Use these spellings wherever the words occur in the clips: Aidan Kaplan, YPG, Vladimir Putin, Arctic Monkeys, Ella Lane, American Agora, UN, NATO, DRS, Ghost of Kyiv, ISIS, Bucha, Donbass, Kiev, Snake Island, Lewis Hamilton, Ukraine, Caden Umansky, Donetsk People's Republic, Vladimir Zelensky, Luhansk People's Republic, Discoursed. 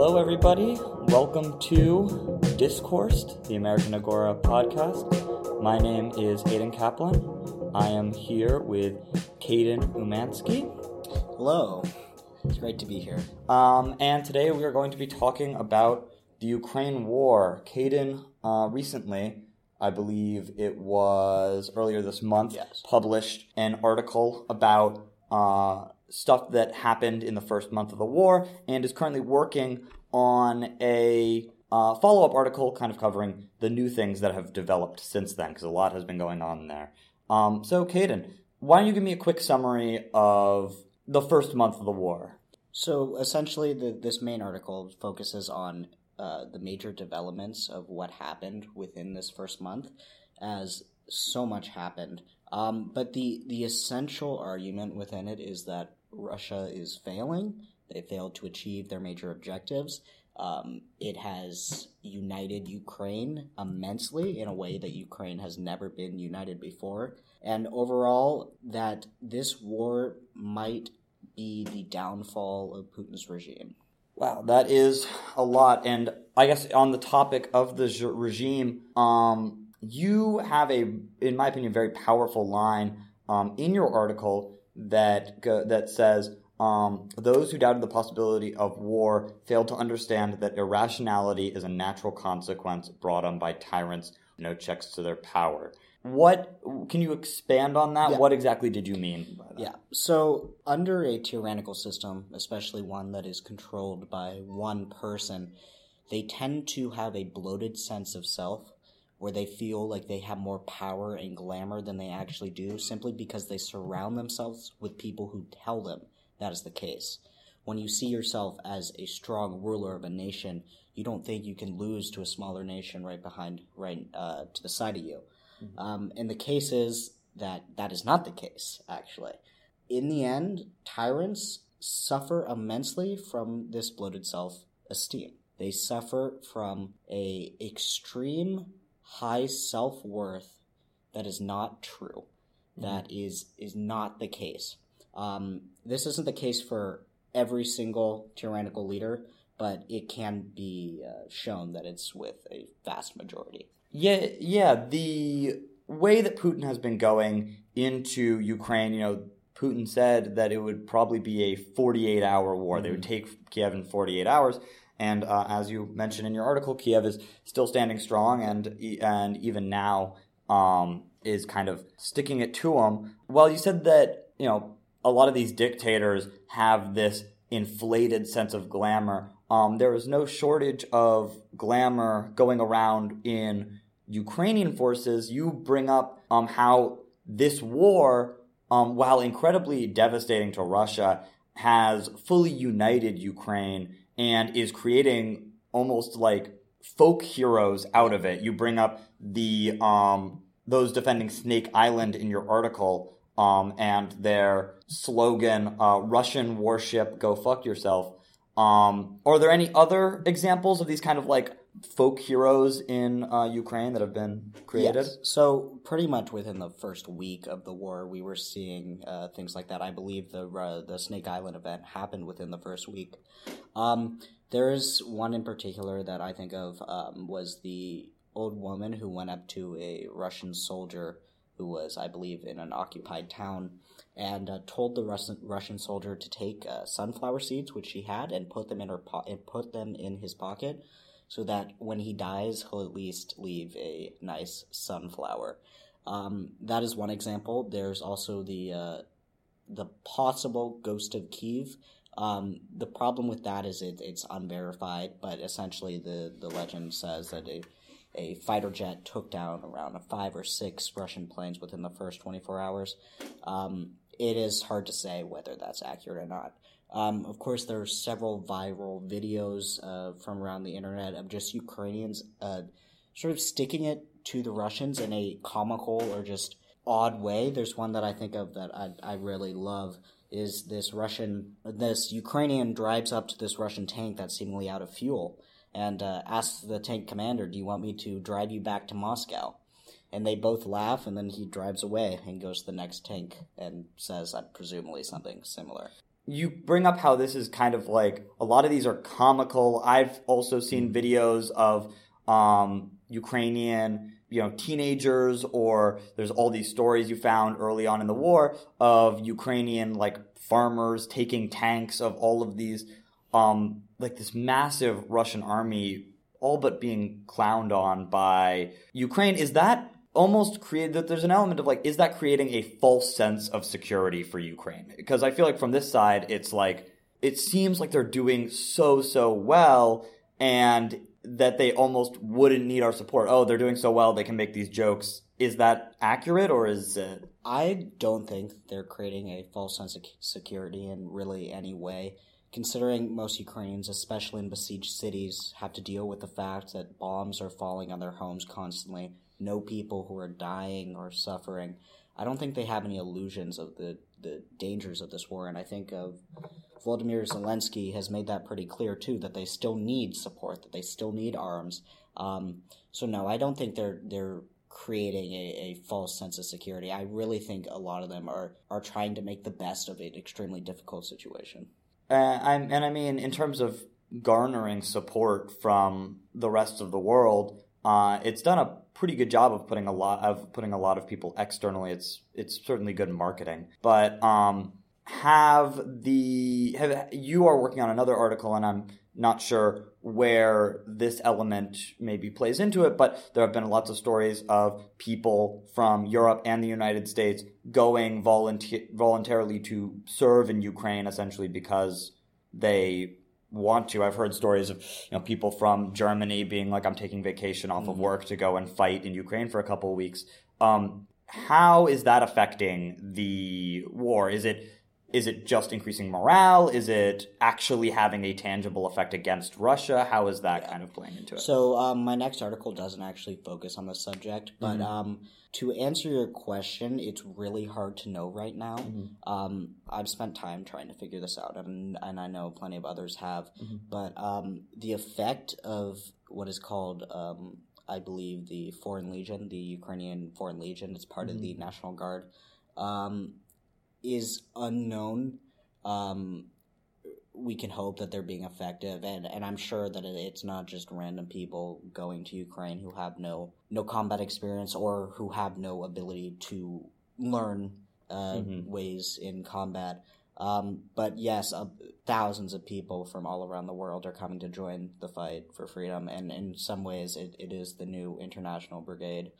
Hello, everybody. Welcome to Discoursed, the American Agora podcast. My name is Aidan Kaplan. I am here with Caden Umansky. Hello. It's great to be here. And today we are going to be talking about the Ukraine war. Caden, recently, I believe it was earlier this month, published an article about stuff that happened in the first month of the war, and is currently working on a follow-up article kind of covering the new things that have developed since then, because a lot has been going on there. So, Caden, why don't you give me a quick summary of the first month of the war? So, essentially, this main article focuses on the major developments of what happened within this first month, as so much happened. But the essential argument within it is that Russia is failing. They failed to achieve their major objectives. It has united Ukraine immensely in a way that Ukraine has never been united before. And overall, that this war might be the downfall of Putin's regime. Wow, that is a lot. And I guess on the topic of the regime, you have a, in my opinion, very powerful line in your article that says, those who doubted the possibility of war failed to understand that irrationality is a natural consequence brought on by tyrants, no checks to their power. What can you expand on that? Yeah. What exactly did you mean by that? Yeah. So under a tyrannical system, especially one that is controlled by one person, they tend to have a bloated sense of self, where they feel like they have more power and glamour than they actually do, simply because they surround themselves with people who tell them that is the case. When you see yourself as a strong ruler of a nation, you don't think you can lose to a smaller nation right to the side of you. Mm-hmm. And the case is that is not the case, actually. In the end, tyrants suffer immensely from this bloated self-esteem. They suffer from an extreme high self-worth that is not true, that is not the case. This isn't the case for every single tyrannical leader, but it can be shown that it's with a vast majority. Yeah. The way that Putin has been going into Ukraine, Putin said that it would probably be a 48-hour war. Mm-hmm. They would take Kiev in 48 hours. And as you mentioned in your article, Kiev is still standing strong and even now is kind of sticking it to them. Well, you said that, a lot of these dictators have this inflated sense of glamour. There was no shortage of glamour going around in Ukrainian forces. You bring up how this war, while incredibly devastating to Russia, has fully united Ukraine and is creating almost like folk heroes out of it. You bring up the those defending Snake Island in your article and their slogan, Russian warship, go fuck yourself. Are there any other examples of these kind of like folk heroes in Ukraine that have been created? Yes. So pretty much within the first week of the war, we were seeing things like that. I believe the Snake Island event happened within the first week. There is one in particular that I think of was the old woman who went up to a Russian soldier who was, I believe, in an occupied town and told the Russian soldier to take sunflower seeds, which she had, and put them in his pocket, so that when he dies, he'll at least leave a nice sunflower. That is one example. There's also the possible Ghost of Kyiv. The problem with that is it's unverified, but essentially the legend says that a fighter jet took down around 5 or 6 Russian planes within the first 24 hours. It is hard to say whether that's accurate or not. Of course, there are several viral videos from around the internet of just Ukrainians sort of sticking it to the Russians in a comical or just odd way. There's one that I think of that I really love is this Ukrainian drives up to this Russian tank that's seemingly out of fuel and asks the tank commander, "Do you want me to drive you back to Moscow?" And they both laugh, and then he drives away and goes to the next tank and says, presumably, something similar. you bring up how this is kind of like a lot of these are comical. I've also seen videos of Ukrainian, teenagers, or there's all these stories you found early on in the war of Ukrainian farmers taking tanks of all of these this massive Russian army, all but being clowned on by Ukraine. Is that almost created that there's an element of is that creating a false sense of security for Ukraine? Because I feel like from this side, it's it seems like they're doing so well, and that they almost wouldn't need our support. Oh, they're doing so well, they can make these jokes. Is that accurate, or is it? I don't think they're creating a false sense of security in really any way, considering most Ukrainians, especially in besieged cities, have to deal with the fact that bombs are falling on their homes constantly. No people who are dying or suffering. I don't think they have any illusions of the dangers of this war, and I think Vladimir Zelensky has made that pretty clear, too, that they still need support, that they still need arms. So, no, I don't think they're creating a false sense of security. I really think a lot of them are trying to make the best of an extremely difficult situation. In terms of garnering support from the rest of the world, it's done a pretty good job of putting a lot of people externally. It's certainly good marketing. But you are working on another article, and I'm not sure where this element maybe plays into it, but there have been lots of stories of people from Europe and the United States going voluntarily to serve in Ukraine, essentially because they want to. I've heard stories of people from Germany being like, I'm taking vacation off of work to go and fight in Ukraine for a couple of weeks. How is that affecting the war? Is it just increasing morale? Is it actually having a tangible effect against Russia? How is that kind of playing into it? So my next article doesn't actually focus on the subject, but to answer your question, it's really hard to know right now. Mm-hmm. I've spent time trying to figure this out, and I know plenty of others have. Mm-hmm. But the effect of what is called, I believe, the Foreign Legion, the Ukrainian Foreign Legion, it's part of the National Guard, is unknown. We can hope that they're being effective, and I'm sure that it's not just random people going to Ukraine who have no combat experience or who have no ability to learn ways in combat. But yes, thousands of people from all around the world are coming to join the fight for freedom, and in some ways it is the new international brigade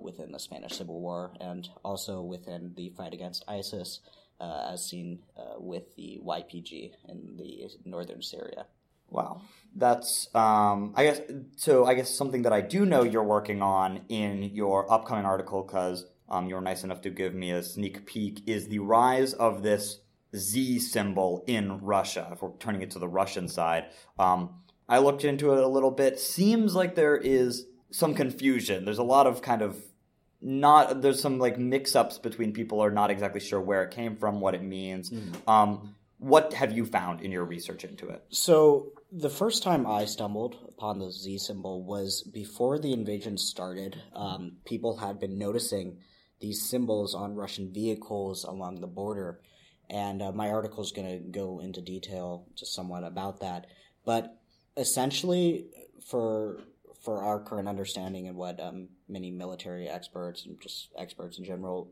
within the Spanish Civil War, and also within the fight against ISIS, as seen with the YPG in the northern Syria. Wow. That's, I guess something that I do know you're working on in your upcoming article, because you were nice enough to give me a sneak peek, is the rise of this Z symbol in Russia, if we're turning it to the Russian side. I looked into it a little bit. Seems like there is some confusion. There's a lot of there's some mix-ups between people who are not exactly sure where it came from, what it means. What have you found in your research into it? So the first time I stumbled upon the Z symbol was before the invasion started. People had been noticing these symbols on Russian vehicles along the border, and my article is going to go into detail just somewhat about that. But essentially, for our current understanding and what many military experts and just experts in general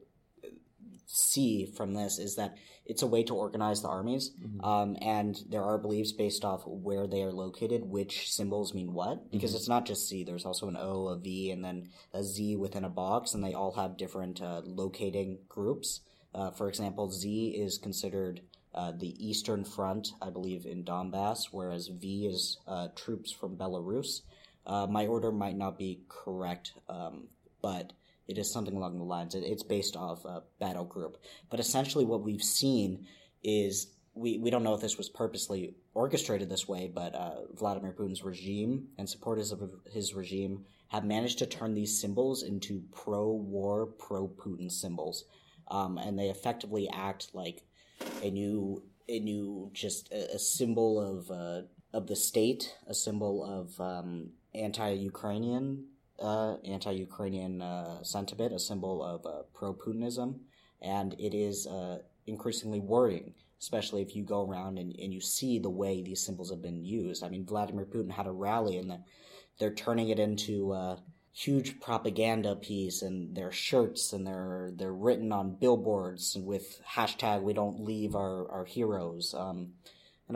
see from this, is that it's a way to organize the armies, and there are beliefs based off where they are located, which symbols mean what, because it's not just C. There's also an O, a V, and then a Z within a box, and they all have different locating groups. For example, Z is considered the Eastern Front, I believe, in Donbass, whereas V is troops from Belarus. My order might not be correct, but it is something along the lines. It's based off a battle group. But essentially what we've seen is, we don't know if this was purposely orchestrated this way, but Vladimir Putin's regime and supporters of his regime have managed to turn these symbols into pro-war, pro-Putin symbols. And they effectively act like a new just a symbol of the state, a symbol of anti-Ukrainian sentiment, a symbol of pro-Putinism, and it is increasingly worrying especially if you go around and you see the way these symbols have been used. I mean, Vladimir Putin had a rally, and they're turning it into a huge propaganda piece, and their shirts, and they're written on billboards with hashtag we don't leave our heroes, and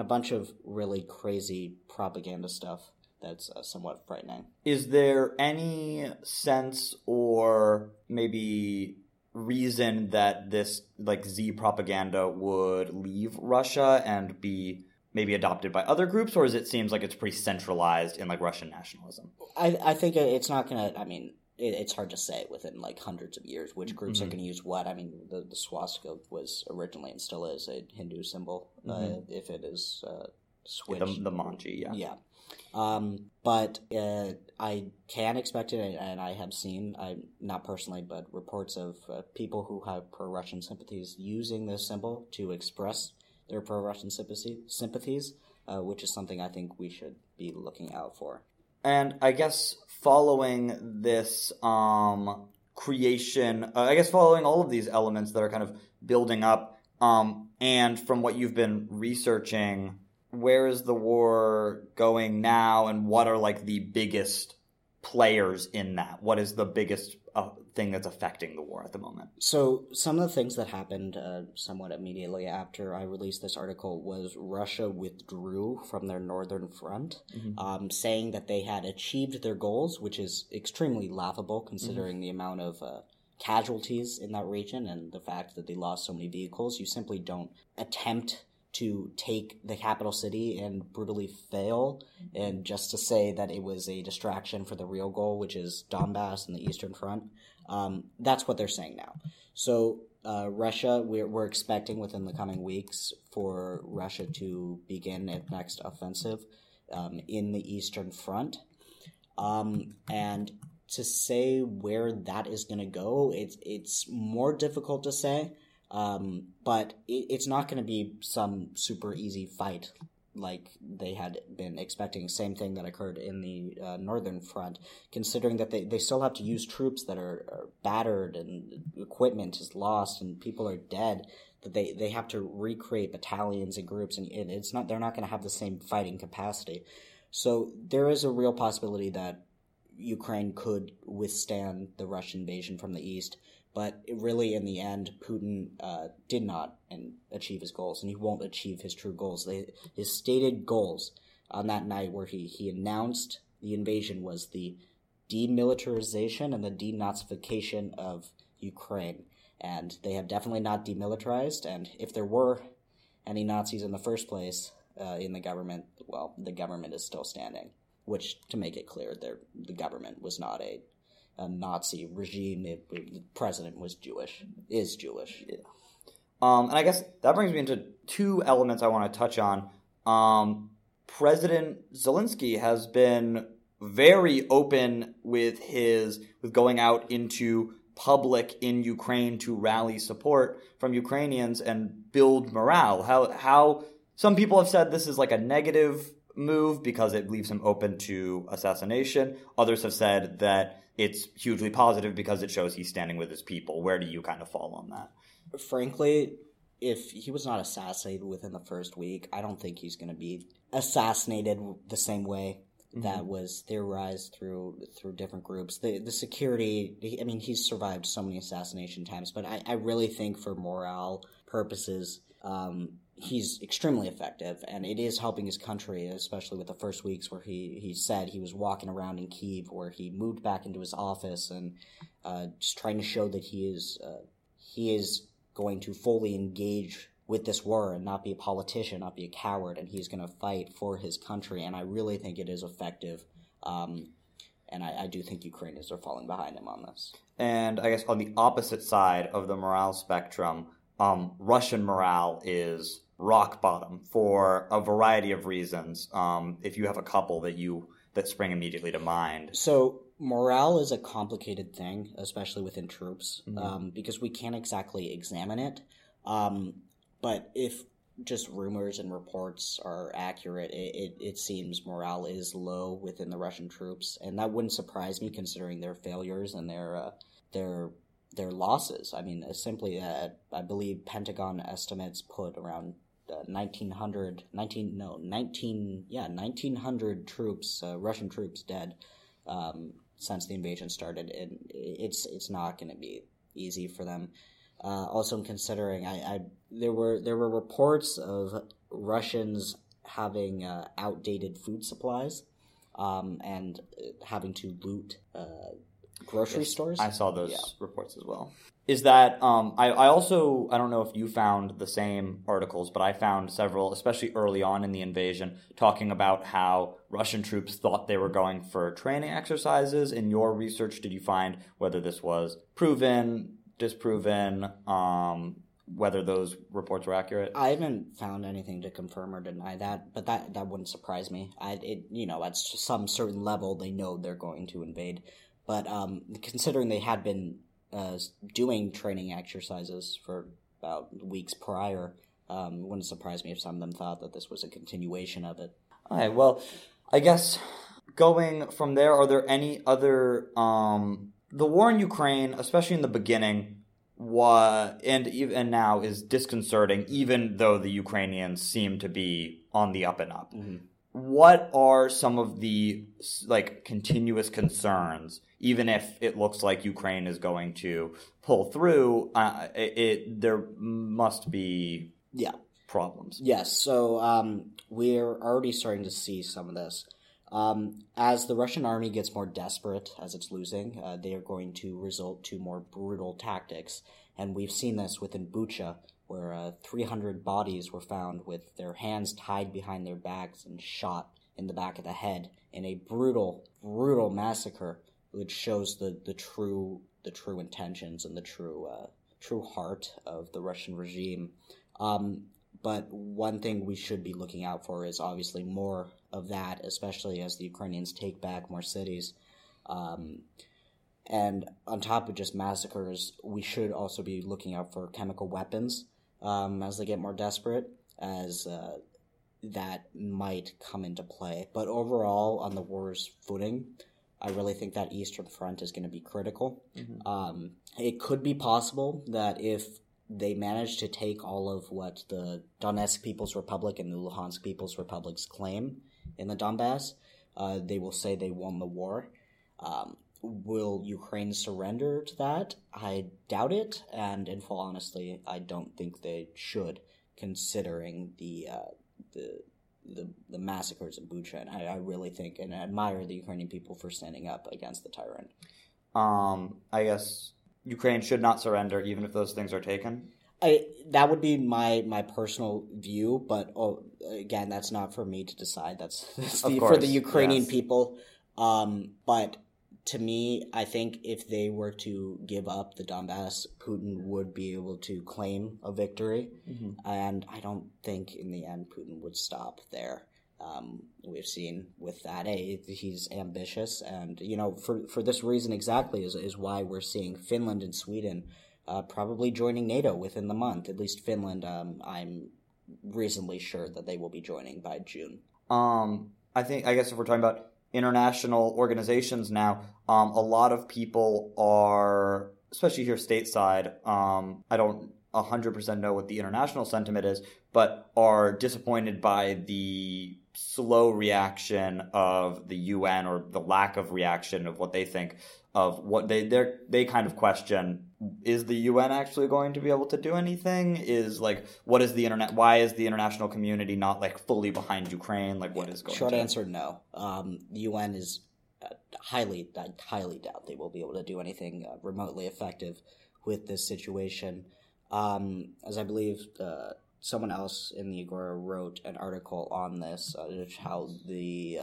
a bunch of really crazy propaganda stuff that's somewhat frightening. Is there any sense or maybe reason that this Z propaganda would leave Russia and be maybe adopted by other groups, or seems like it's pretty centralized in Russian nationalism? I think it's not going to – I mean, it's hard to say within hundreds of years which groups are going to use what. I mean, the swastika was originally and still is a Hindu symbol, if it is switched. The manji, yeah. Yeah. But I can expect it, and I have seen, not personally, but reports of people who have pro-Russian sympathies using this symbol to express their pro-Russian sympathies, which is something I think we should be looking out for. And I guess following this creation, following all of these elements that are kind of building up, and from what you've been researching, where is the war going now, and what are the biggest players in that? What is the biggest thing that's affecting the war at the moment? So some of the things that happened somewhat immediately after I released this article was Russia withdrew from their northern front, saying that they had achieved their goals, which is extremely laughable considering the amount of casualties in that region and the fact that they lost so many vehicles. You simply don't attempt to take the capital city and brutally fail, and just to say that it was a distraction for the real goal, which is Donbass and the Eastern Front. That's what they're saying now. So Russia, we're expecting within the coming weeks for Russia to begin its next offensive in the Eastern Front. And to say where that is going to go, it's more difficult to say. But it's not going to be some super easy fight like they had been expecting. Same thing that occurred in the northern front, considering that they still have to use troops that are battered and equipment is lost and people are dead, that they have to recreate battalions and groups, and they're not going to have the same fighting capacity. So there is a real possibility that Ukraine could withstand the Russian invasion from the east. But really, in the end, Putin did not achieve his goals, and he won't achieve his true goals. His stated goals on that night where he announced the invasion was the demilitarization and the denazification of Ukraine. And they have definitely not demilitarized, and if there were any Nazis in the first place in the government, well, the government is still standing, which, to make it clear, the government was not a Nazi regime. The president is Jewish. Yeah. And I guess that brings me into two elements I want to touch on. President Zelensky has been very open with going out into public in Ukraine to rally support from Ukrainians and build morale. How some people have said this is a negative move because it leaves him open to assassination. Others have said that it's hugely positive because it shows he's standing with his people. Where do you kind of fall on that? Frankly, if he was not assassinated within the first week, I don't think he's going to be assassinated the same way that was theorized through different groups. The security, I mean, he's survived so many assassination times, but I really think for morale purposes, he's extremely effective, and it is helping his country, especially with the first weeks where he said he was walking around in Kyiv, where he moved back into his office and just trying to show that he is going to fully engage with this war and not be a politician, not be a coward, and he's going to fight for his country. And I really think it is effective, and I do think Ukrainians are falling behind him on this. And I guess on the opposite side of the morale spectrum, Russian morale is rock bottom for a variety of reasons. If you have a couple that spring immediately to mind. So morale is a complicated thing, especially within troops, because we can't exactly examine it. But if just rumors and reports are accurate, it seems morale is low within the Russian troops, and that wouldn't surprise me considering their failures and their losses. I mean, simply, I believe Pentagon estimates put around 1,900 troops, Russian troops dead since the invasion started. And it's not going to be easy for them. Also, considering there were reports of Russians having outdated food supplies and having to loot grocery stores. I saw those reports as well. Is that I don't know if you found the same articles, but I found several, especially early on in the invasion, talking about how Russian troops thought they were going for training exercises. In your research, did you find whether this was proven, disproven, whether those reports were accurate? I haven't found anything to confirm or deny that, but that wouldn't surprise me. At some certain level, they know they're going to invade. But considering they had been doing training exercises for about weeks prior, wouldn't surprise me if some of them thought that this was a continuation of it. All right, well, I guess going from there, are there any other the war in Ukraine, especially in the beginning, and even now, is disconcerting, even though the Ukrainians seem to be on the up and up. Mm-hmm. What are some of the continuous concerns, even if it looks like Ukraine is going to pull through? There must be problems. Yes, so we're already starting to see some of this. As the Russian army gets more desperate as it's losing, they are going to resort to more brutal tactics, and we've seen this within Bucha, where 300 bodies were found with their hands tied behind their backs and shot in the back of the head in a brutal, brutal massacre, which shows the true intentions and the true heart of the Russian regime. But one thing we should be looking out for is obviously more of that, especially as the Ukrainians take back more cities. And on top of just massacres, we should also be looking out for chemical weapons. As they get more desperate, as that might come into play. But overall, on the war's footing, I really think that Eastern Front is going to be critical. Mm-hmm. It could be possible that if they manage to take all of what the Donetsk People's Republic and the Luhansk People's Republics claim in the Donbass, they will say they won the war. Will Ukraine surrender to that? I doubt it, and in full honesty, I don't think they should, considering the massacres in Bucha. And I really think and admire the Ukrainian people for standing up against the tyrant. I guess Ukraine should not surrender, even if those things are taken. That would be my personal view, but again, that's not for me to decide. That's for the Ukrainian people. But to me, I think if they were to give up the Donbass, Putin would be able to claim a victory. Mm-hmm. And I don't think in the end Putin would stop there. We've seen with that, he's ambitious. And, for this reason exactly is why we're seeing Finland and Sweden probably joining NATO within the month. At least Finland, I'm reasonably sure that they will be joining by June. I guess if we're talking about international organizations now, a lot of people are, especially here stateside, I don't 100% know what the international sentiment is, but are disappointed by the slow reaction of the UN, or the lack of reaction of what they think of what they kind of question. Is the UN actually going to be able to do anything? Why is the international community not fully behind Ukraine? What is going on? Short answer, no. The UN is I highly doubt they will be able to do anything remotely effective with this situation. As I believe someone else in the Agora wrote an article on this, how the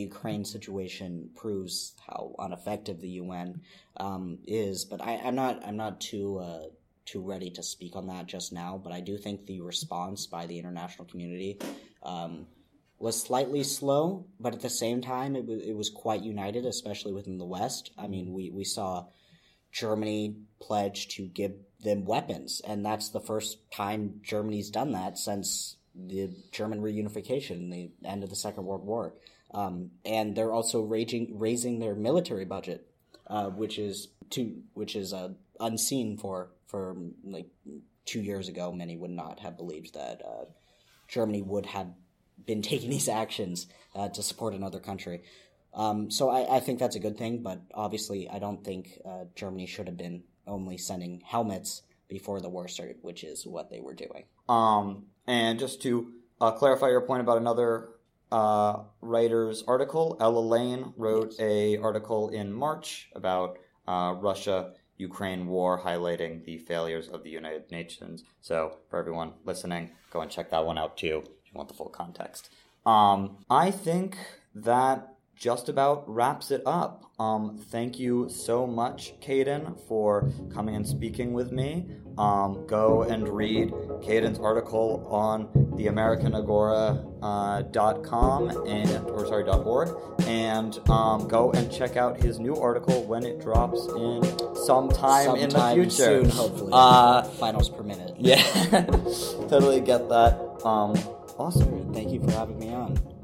Ukraine situation proves how ineffective the UN is, but I'm not too ready to speak on that just now. But I do think the response by the international community was slightly slow, but at the same time, it was quite united, especially within the West. I mean, we saw Germany pledge to give them weapons, and that's the first time Germany's done that since the German reunification, the end of the Second World War. And they're also raising their military budget, which is unseen for 2 years ago, many would not have believed that Germany would have been taking these actions to support another country. So I think that's a good thing, but obviously I don't think Germany should have been only sending helmets before the war started, which is what they were doing. And just to clarify your point about another writer's article, Ella Lane wrote a article in March about Russia-Ukraine war, highlighting the failures of the United Nations. So for everyone listening, go and check that one out too if you want the full context. I think that just about wraps it up. Thank you so much, Caden, for coming and speaking with me. Go and read Caden's article on the AmericanAgora.com .org, and go and check out his new article when it drops in sometime in the future. Soon, hopefully. Finals per minute. Yeah, totally get that. Awesome. Thank you for having me on.